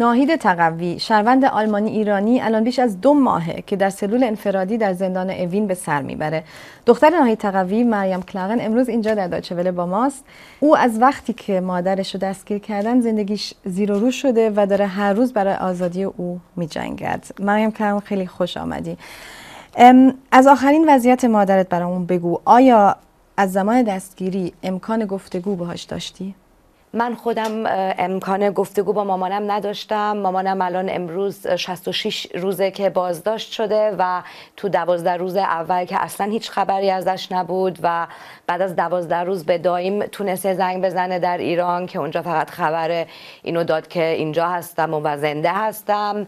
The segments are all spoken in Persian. ناهید تقوی، شهروند آلمانی ایرانی، الان بیش از 2 ماهه که در سلول انفرادی در زندان اوین به سر میبره. دختر ناهید تقوی، مریم کلارن، امروز اینجا در دایچه‌وله با ماست. او از وقتی که مادرش رو دستگیر کردن زندگیش زیر و رو شده و داره هر روز برای آزادی او میجنگد. مریم کلارن، خیلی خوش آمدی. از آخرین وضعیت مادرت برامون بگو. آیا از زمان دستگیری امکان گفتگو باهاش داشتی؟ من خودم امکان گفتگو با مامانم نداشتم. مامانم الان امروز 66 روزه که بازداشت شده و تو 12 روز اول که اصلا هیچ خبری ازش نبود و بعد از 12 روز به دایم تونسته زنگ بزنه در ایران که اونجا فقط خبر اینو داد که اینجا هستم و زنده هستم.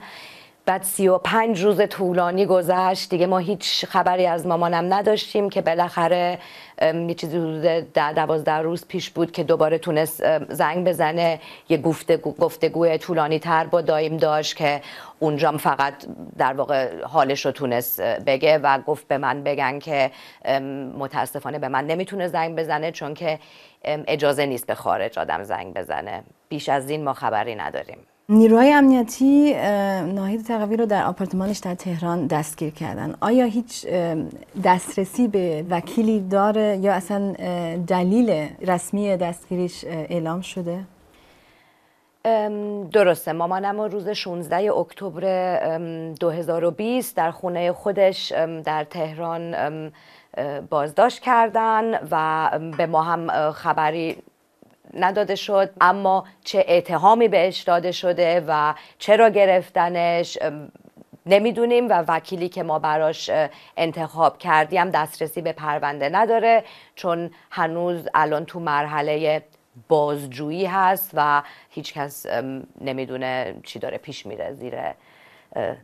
بعد 35 روز طولانی گذشت دیگه. ما هیچ خبری از مامانم نداشتیم که بالاخره یه چیزی حدود 12 روز پیش بود که دوباره تونست زنگ بزنه. یه گفتگوی طولانی تر با دایم داشت که اونجام فقط در واقع حالش رو تونست بگه و گفت به من بگن که متاسفانه به من نمیتونه زنگ بزنه چون که اجازه نیست به خارج آدم زنگ بزنه. بیش از این ما خبری نداریم. نیروهای امنیتی ناهید تقوی رو در آپارتمانش در تهران دستگیر کردن. آیا هیچ دسترسی به وکیلی داره یا اصلا دلیل رسمی دستگیریش اعلام شده؟ درسته. مامانم روز 16 اکتبر 2020 در خونه خودش در تهران بازداشت کردن و به ما هم خبری نداده شد، اما چه اتهامی بهش داده شده و چرا گرفتنش نمیدونیم و وکیلی که ما براش انتخاب کردیم دسترسی به پرونده نداره چون هنوز الان تو مرحله بازجویی هست و هیچکس نمیدونه چی داره پیش میره زیر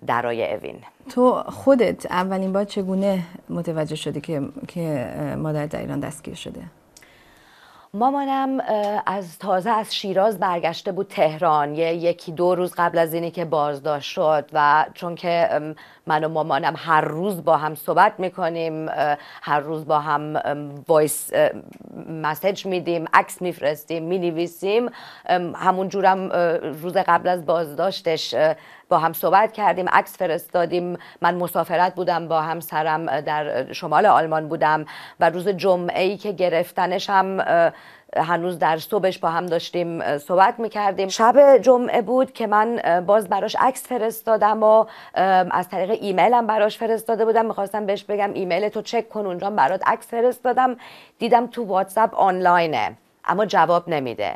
درای اوین. تو خودت اولین بار چگونه متوجه شدی که مادر در ایران دستگیر شده؟ مامانم تازه از شیراز برگشته بود تهران یکی دو روز قبل از اینی که بازداشت شد و چون که من و مامانم هر روز با هم صحبت میکنیم، هر روز با هم وایس مسیج میدیم، عکس میفرستیم، مینویسیم، همون جورم روز قبل از بازداشتش با هم صحبت کردیم، عکس فرستادیم. من مسافرت بودم با همسرم، در شمال آلمان بودم و روز جمعه‌ای که گرفتنش هم هنوز در صبحش با هم داشتیم صحبت میکردیم. شب جمعه بود که من باز براش عکس فرستادم و از طریق ایمیلم براش فرستاده بودم. میخواستم بهش بگم ایمیل تو چک کن، اونجا برات عکس فرستادم، دیدم تو واتساپ آنلاینه اما جواب نمیده.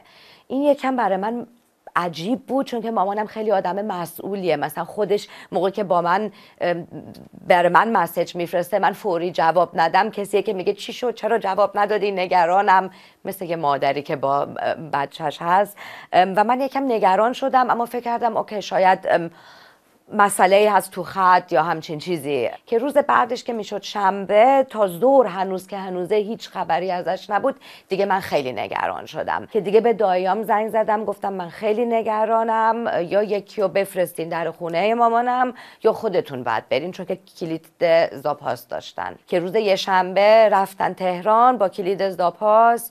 این یکم برای من عجیب بود چون که مامانم خیلی آدم مسئولیه، مثلا خودش موقع که با من بر من مسیج میفرسته من فوری جواب ندم. کسیه که میگه چی شد، چرا جواب ندادی، نگرانم، مثل یه مادری که با بچهش هست و من یکم نگران شدم اما فکر کردم اوکی شاید مسئله هست تو خط یا همچین چیزی. که روز بعدش که میشد شنبه تا ظهر هنوز که هنوزه هیچ خبری ازش نبود دیگه من خیلی نگران شدم که دیگه به دایی‌ام زنگ زدم، گفتم من خیلی نگرانم، یا یکی رو بفرستین در خونه مامانم یا خودتون بعد برین چون که کلید زاپاس داشتن. که روز یه شنبه رفتن تهران با کلید زاپاس،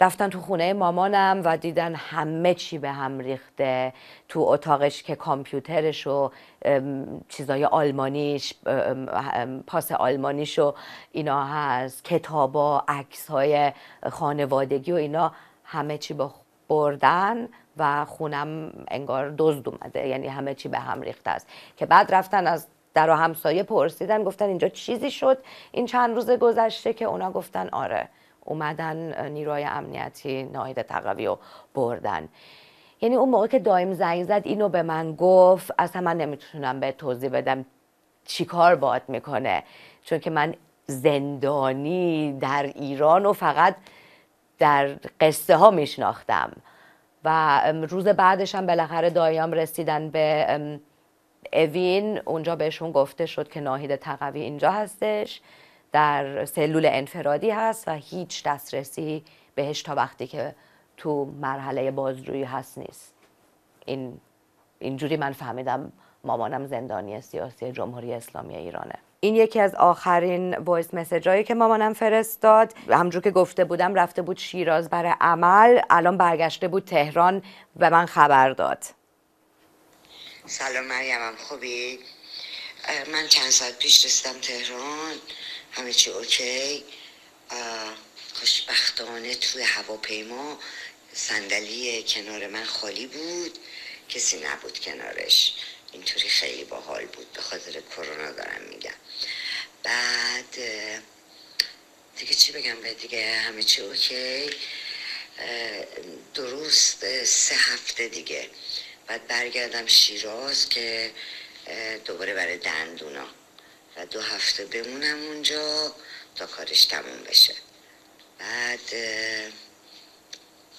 رفتن تو خونه مامانم و دیدن همه چی به هم ریخته تو اتاقش که کامپیوترش و چیزای آلمانیش، پاس آلمانیش و اینا هست، کتابا، عکس‌های خانوادگی و اینا، همه چی بردن و خونم انگار دزد اومده، یعنی همه چی به هم ریخته است. که بعد رفتن از در همسایه پرسیدن، گفتن اینجا چیزی شد این چند روز گذشته؟ که اونا گفتن آره، اومدن نیروهای امنیتی ناهید تقوی رو بردن. یعنی اون موقع که دایم زنگ زد اینو به من گفت، اصلا من نمیتونم به توضیح بدم چی کار باید میکنه چون که من زندانی در ایران و فقط در قصه ها میشناختم. و روز بعدش هم بالاخره دایم رسیدن به اوین، اونجا بهشون گفته شد که ناهید تقوی اینجا هستش، در سلول انفرادی هست و هیچ دسترسی بهش تا وقتی که تو مرحله بازجویی هست نیست. اینجوری من فهمیدم مامانم زندانی سیاسی جمهوری اسلامی ایرانه. این یکی از آخرین وایس مسیجایی که مامانم فرستاد. همونجور که گفته بودم رفته بود شیراز برای عمل، الان برگشته بود تهران و من خبر داد. سلام مریمم، خوبی؟ من چند ساعت پیش رسیدم تهران، همه چی اوکی. خوشبختانه توی هواپیما صندلی کنار من خالی بود، کسی نبود کنارش، اینطوری خیلی باحال بود. به خاطر کرونا دارم میگم. بعد دیگه چی بگم؟ به دیگه همه چی اوکی. درست 3 هفته دیگه بعد برگردم شیراز که دوباره برای دندونا و 2 هفته بمونم اونجا تا کارش تموم بشه. بعد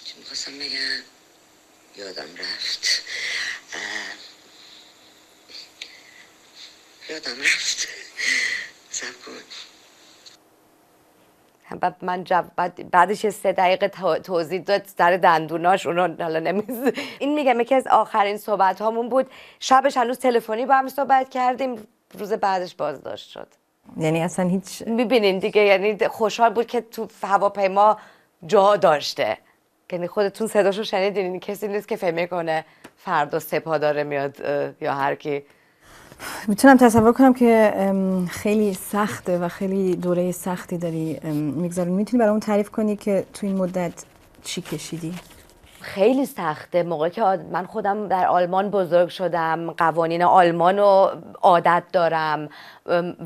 چی میخواستم بگم؟ یادم رفت صبر کن. من بعدش 3 دقیقه توضیح داد سر دندوناش، اونو حالا نمیز. این میگم یکی از آخرین صحبت هامون بود. شبش هنوز تلفنی با هم صحبت کردیم، روز بعدش بازداشت شد. یعنی اصلا هیچ، میبینین دیگه، یعنی خوشحال بود که تو هواپیما جا داشته. یعنی خودتون صداشو شنیدین، این کسی نیست که فهمی کنه فردا سپاه داره میاد یا هر کی. میتونم تصور کنم که خیلی سخته و خیلی دوره سختی داری میگذاری. میتونی برامون تعریف کنی که تو این مدت چی کشیدی؟ خیلی سخته. موقعی که من خودم در آلمان بزرگ شدم، قوانین آلمان رو عادت دارم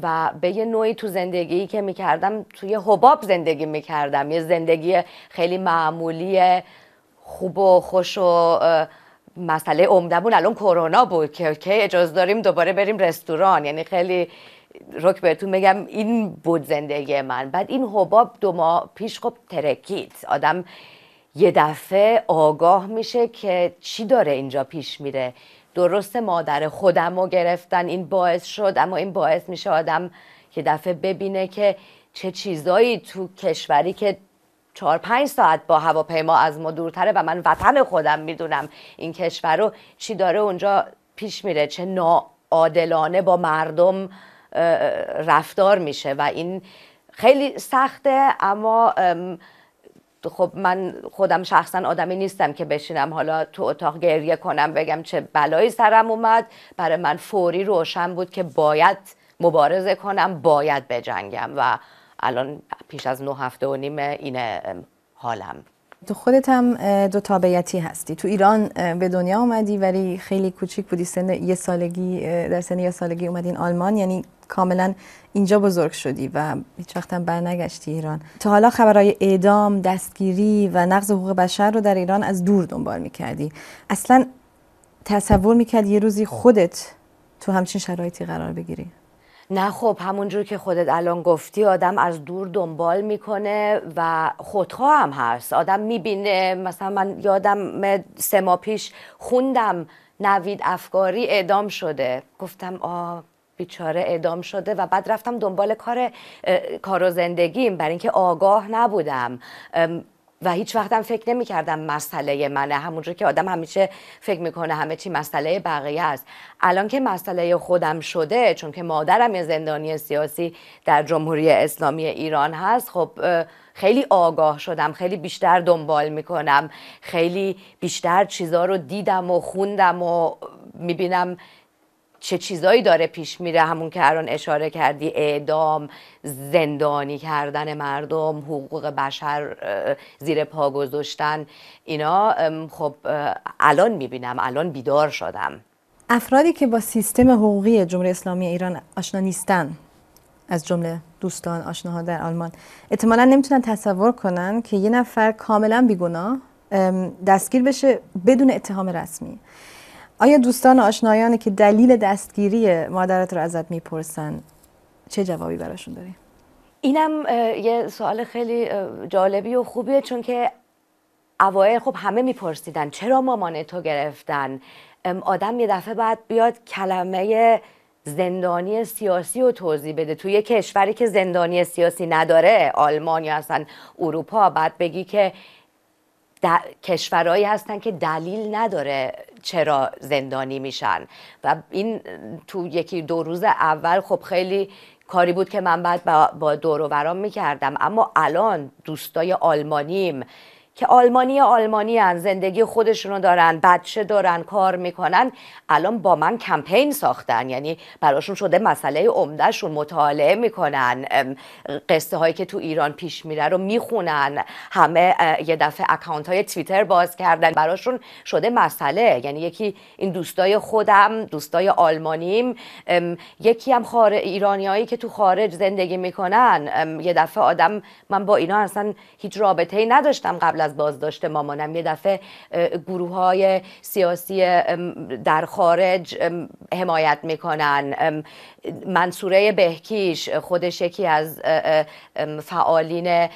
و به یه نوعی تو زندگیی که میکردم توی حباب زندگی میکردم، یه زندگی خیلی معمولی خوب و خوش و مسئله عمدمون الان کرونا بود که اوکی اجازه داریم دوباره بریم رستوران. یعنی خیلی رک بهتون بگم این بود زندگی من. بعد این حباب 2 ماه پیش خب ترکید، آدم یه دفعه آگاه میشه که چی داره اینجا پیش میره. درست مادر خودم رو گرفتن، این باعث شد، اما این باعث میشه آدم یه دفعه ببینه که چه چیزایی تو کشوری که 4-5 ساعت با هواپیما از ما دورتره و من وطن خودم میدونم این کشور رو، چی داره اونجا پیش میره، چه ناعادلانه با مردم رفتار میشه و این خیلی سخته. اما خب من خودم شخصا آدمی نیستم که بشینم حالا تو اتاق گریه کنم بگم چه بلایی سرم اومد. برای من فوری روشن بود که باید مبارزه کنم، باید بجنگم و الان پیش از 9 هفته و نیم اینه حالم. تو خودت هم 2 تابعیتی هستی. تو ایران به دنیا اومدی ولی خیلی کوچیک بودی، در سن 1 سالگی اومدین آلمان، یعنی کاملا اینجا بزرگ شدی و هیچ وقت هم برنگشتی ایران. تا حالا خبرهای اعدام، دستگیری و نقض حقوق بشر رو در ایران از دور دنبال میکردی. اصلا تصور میکردی یه روزی خودت تو همچین شرایطی قرار بگیری؟ نه خب، همونجور که خودت الان گفتی آدم از دور دنبال میکنه و خودخواه هم هست. آدم میبینه، مثلا من یادم 3 ماه پیش خوندم نوید افکاری اعدام شده، گفتم آه بیچاره اعدام شده. و بعد رفتم دنبال کار و زندگیم برای اینکه آگاه نبودم و هیچ وقتم فکر نمی کردم مسئله منه. همونجور که آدم همیشه فکر میکنه همه چی مسئله بقیه است. الان که مسئله خودم شده، چون که مادرم یه زندانی سیاسی در جمهوری اسلامی ایران هست، خب خیلی آگاه شدم، خیلی بیشتر دنبال میکنم، خیلی بیشتر چیزا رو دیدم و خوندم و میبینم چه چیزایی داره پیش میره. همون که الان اشاره کردی، اعدام، زندانی کردن مردم، حقوق بشر زیر پا گذاشتن، اینا خب الان میبینم، الان بیدار شدم. افرادی که با سیستم حقوقی جمهوری اسلامی ایران آشنا نیستن، از جمله دوستان، آشناها در آلمان، احتمالاً نمیتونن تصور کنن که یه نفر کاملا بیگناه دستگیر بشه بدون اتهام رسمی. آیا دوستان و آشنایانی که دلیل دستگیری مادرت رو ازت میپرسن چه جوابی براشون داری؟ اینم یه سوال خیلی جالبی و خوبیه، چون که اوایل خب همه میپرسیدن چرا مامان تو گرفتن. آدم یه دفعه باید بیاد کلمه زندانی سیاسی رو توضیح بده توی یه کشوری که زندانی سیاسی نداره، آلمان یا اصلا اروپا. بعد بگی که کشورهایی هستن که دلیل نداره چرا زندانی میشن و این تو 1-2 روز اول خب خیلی کاری بود که من بعد با دور و برام میکردم. اما الان دوستای آلمانیم که آلمانی هن، زندگی خودشونو دارن، بچه دارن، کار میکنن، الان با من کمپین ساختن، یعنی براشون شده مسئله عمدهشون، مطالعه میکنن، قصه هایی که تو ایران پیش میره رو میخونن، همه یه دفعه اکانت های توییتر باز کردن، براشون شده مسئله. یعنی یکی این دوستای خودم، دوستای آلمانیم، یکی هم ایرانیایی که تو خارج زندگی میکنن، یه دفعه آدم، من با اینا اصلا هیچ رابطه‌ای نداشتم قبل از بازداشت مامانم، یه دفعه گروه‌های سیاسی در خارج حمایت میکنن. منصوره بهکیش خودش یکی از فعالین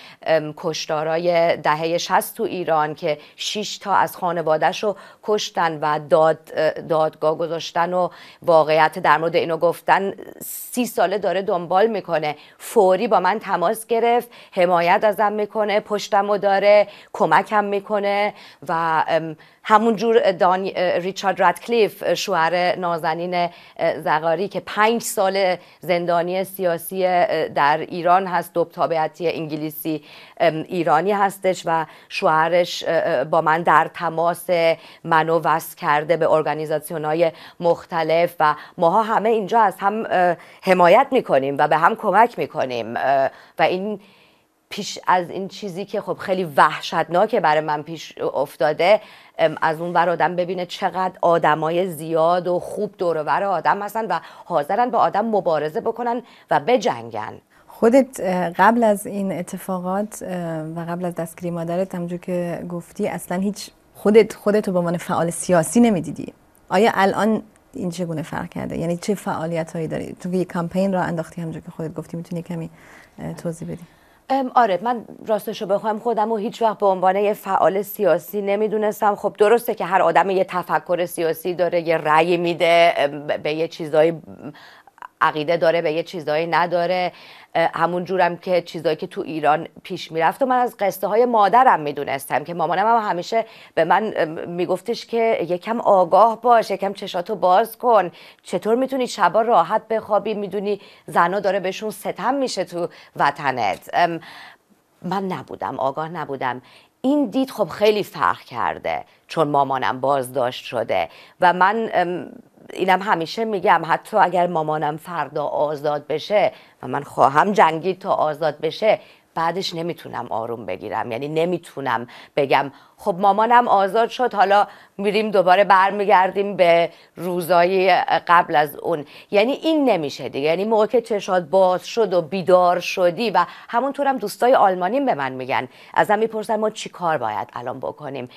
کشتارای دهه 60 تو ایران که 6 تا از خانواده‌اش رو کشتن و دادگاه گذاشتن و واقعیت در مورد اینو گفتن، 30 ساله داره دنبال میکنه، فوری با من تماس گرفت، حمایت ازم میکنه، پشتمو داره، کمکم میکنه. و همونجور ریچارد راتکلیف، شوهر نازنین زغاری که 5 سال زندانی سیاسی در ایران هست، دوب تابعیتی انگلیسی ایرانی هستش و شوهرش با من در تماس، منو وصل کرده به ارگانیزاسیون‌های مختلف و ماها همه اینجا از هم حمایت میکنیم و به هم کمک میکنیم. و این پیش از این چیزی که خب خیلی وحشتناکه برای من پیش افتاده، از اون ور آدم ببینه چقدر آدمای زیاد و خوب دور و بر آدم هستن و حاضرن با آدم مبارزه بکنن و بجنگن. خودت قبل از این اتفاقات و قبل از دستگیری مادرت، همونجور که گفتی، اصلا هیچ خودتو به عنوان فعال سیاسی نمیدیدی. آیا الان این چگونه فرق کرده؟ یعنی چه فعالیت‌هایی داری؟ تو یه کمپین را انداختی، همونجور که خودت گفتی. میتونی کمی توضیح بدی؟ آره، من راستشو بخوام خودم رو هیچ وقت به عنوان یه فعال سیاسی نمیدونستم. خب درسته که هر آدم یه تفکر سیاسی داره، یه رأی میده، به یه چیزایی عقیده داره، به یه چیزایی نداره. همون جورم که چیزایی که تو ایران پیش میرفت و من از قصه های مادرم میدونستم که مامانم هم همیشه به من میگفتش که یکم آگاه باش، یکم چشاتو باز کن، چطور میتونی شبا راحت بخوابی، میدونی زنا داره بهشون ستم میشه تو وطنت. من نبودم، آگاه نبودم. این دید خب خیلی فرق کرده چون مامانم بازداشت شده و من اینم همیشه میگم حتی اگر مامانم فردا آزاد بشه و من خواهم جنگید تا آزاد بشه، بعدش نمیتونم آروم بگیرم. یعنی نمیتونم بگم خب مامانم آزاد شد، حالا میریم دوباره برمیگردیم به روزای قبل از اون. یعنی این نمیشه دیگه. یعنی موقع که چشات باز شد و بیدار شدی، و همونطور هم دوستای آلمانیم به من میگن، ازم میپرسن ما چی کار باید الان بکنیم،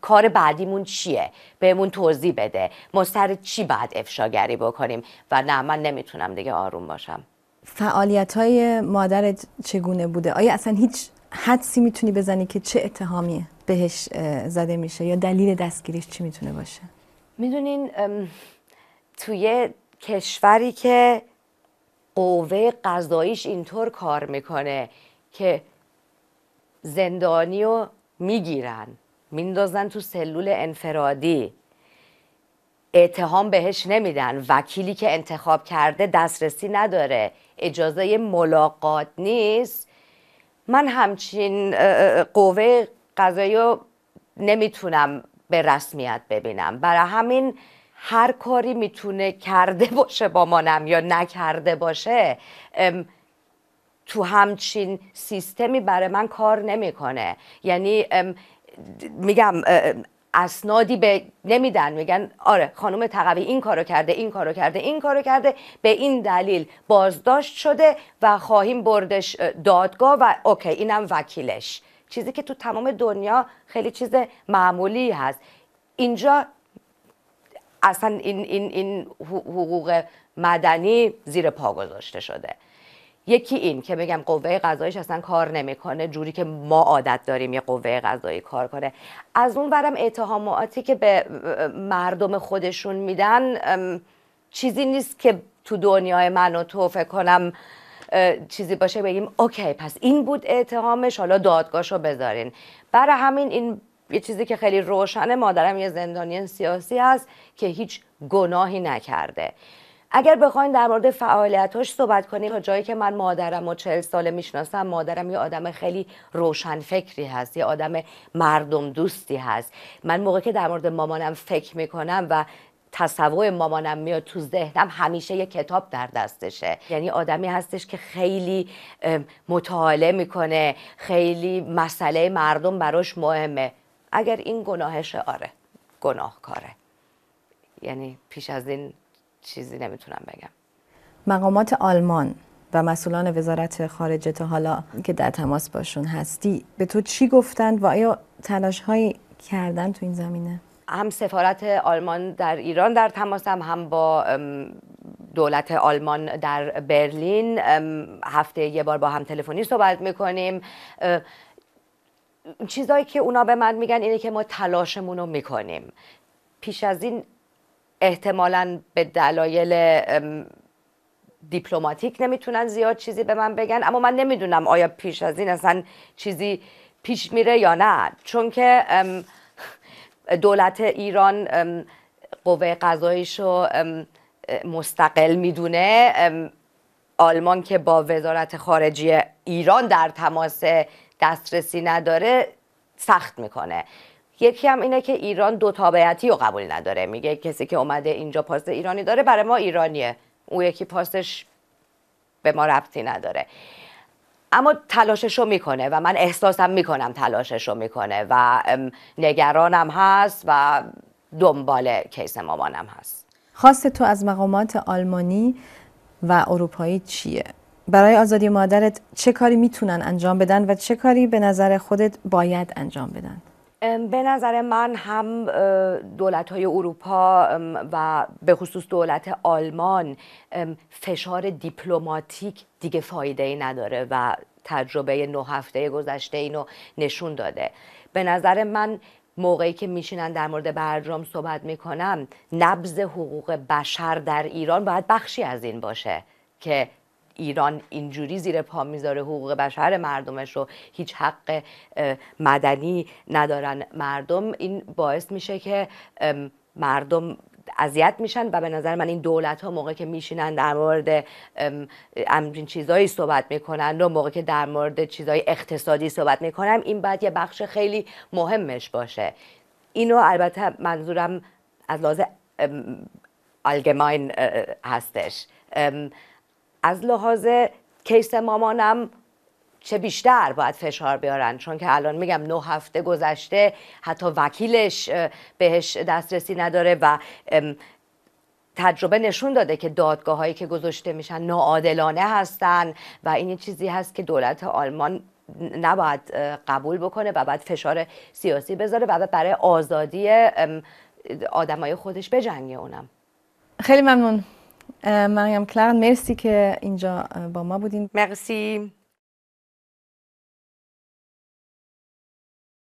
کار بعدیمون چیه، بهمون توضیح بده، ما سر چی بعد افشاگری بکنیم. و نه، من نمیتونم دیگه آروم باشم. فعالیت‌های مادرت چگونه بوده؟ آیا اصلا هیچ حدسی میتونی بزنی که چه اتهامی بهش زده میشه یا دلیل دستگیریش چی میتونه باشه؟ میدونین توی کشوری که قوه قضاییش اینطور کار میکنه که زندانی رو میگیرن، میندازن تو سلول انفرادی، اتهام بهش نمیدن، وکیلی که انتخاب کرده دسترسی نداره، اجازه ملاقات نیست، من همچین قوه قضایی رو نمیتونم به رسمیت ببینم. برای همین هر کاری میتونه کرده باشه با مامانم یا نکرده باشه، تو همچین سیستمی برای من کار نمیکنه. یعنی میگم اسنادی به نمیدن، میگن آره خانم تقوی این کارو کرده، این کارو کرده، این کارو کرده، به این دلیل بازداشت شده و خواهیم بردش دادگاه و اوکی اینم وکیلش. چیزی که تو تمام دنیا خیلی چیز معمولی هست، اینجا اصلا این حقوق مدنی زیر پا گذاشته شده. یکی این که میگم قوه قضاییش اصلا کار نمیکنه جوری که ما عادت داریم یه قوه قضایی کار کنه. از اون برم اتهاماتی که به مردم خودشون میدن چیزی نیست که تو دنیای من و تو فکر کنم چیزی باشه بگیم اوکی پس این بود اتهامش، حالا دادگاهشو بذارین. برای همین این یه چیزی که خیلی روشنه، مادرم یه زندانی سیاسی هست که هیچ گناهی نکرده. اگر بخواین در مورد فعالیتاش صحبت کنیم، تا جایی که من مادرم و 40 ساله میشناسم، مادرم یه آدم خیلی روشنفکری هست، یه آدم مردم دوستی هست. من موقعی که در مورد مامانم فکر میکنم و تصور مامانم میاد تو ذهنم، همیشه یه کتاب در دستشه. یعنی آدمی هستش که خیلی مطالعه میکنه، خیلی مسئله مردم براش مهمه. اگر این گناهشه، آره گناهکاره. یعنی پیش از این چیزی نمیتونم بگم. مقامات آلمان و مسئولان وزارت خارجه تا حالا که در تماس باشون هستی به تو چی گفتند و آیا تلاش‌هایی کردن تو این زمینه؟ هم سفارت آلمان در ایران در تماسم، هم با دولت آلمان در برلین. هفته یه بار با هم تلفنی صحبت میکنیم. چیزایی که اونا به من میگن اینه که ما تلاشمون رو میکنیم. پیش از این احتمالاً به دلایل دیپلماتیک نمیتونن زیاد چیزی به من بگن، اما من نمیدونم آیا پیش از این اصلا چیزی پیش میره یا نه، چون که دولت ایران قوه قضاییشو مستقل میدونه. آلمان که با وزارت خارجه ایران در تماس دسترسی نداره، سخت میکنه. یکی هم اینه که ایران دو تابعیتی رو قبول نداره، میگه کسی که اومده اینجا پاس ایرانی داره برای ما ایرانیه، اون یکی پاسش به ما ربطی نداره. اما تلاشش رو میکنه و من احساسم میکنم تلاشش رو میکنه و نگرانم هست و دنبال کیس مامانم هست. خواست تو از مقامات آلمانی و اروپایی چیه؟ برای آزادی مادرت چه کاری میتونن انجام بدن و چه کاری به نظر خودت باید انجام بدن؟ به نظر من هم دولت‌های اروپا و به خصوص دولت آلمان، فشار دیپلماتیک دیگه فایده‌ای نداره و تجربه 9 هفته گذشته اینو نشون داده. به نظر من موقعی که میشینن در مورد برجام صحبت میکنم، نبض حقوق بشر در ایران باید بخشی از این باشه که ایران اینجوری زیر پا میذاره حقوق بشر مردمش رو، هیچ حق مدنی ندارن مردم. این باعث میشه که مردم اذیت میشن و به نظر من این دولت ها موقع که میشینن در مورد همچین چیزایی صحبت میکنن و موقع که در مورد چیزای اقتصادی صحبت میکنن، این باید یه بخش خیلی مهمش باشه. اینو البته منظورم از لحاظ allgemein هستش. از لحاظ کیس مامانم چه بیشتر باید فشار بیارن، چون که الان میگم 9 هفته گذشته حتی وکیلش بهش دسترسی نداره و تجربه نشون داده که دادگاه هایی که گذاشته میشن ناعادلانه هستن و این یه چیزی هست که دولت آلمان نباید قبول بکنه و باید فشار سیاسی بذاره و برای آزادی آدمای خودش بجنگه. اونم خیلی ممنون. مریم کلرن، مرسی که اینجا با ما بودین. مرسی.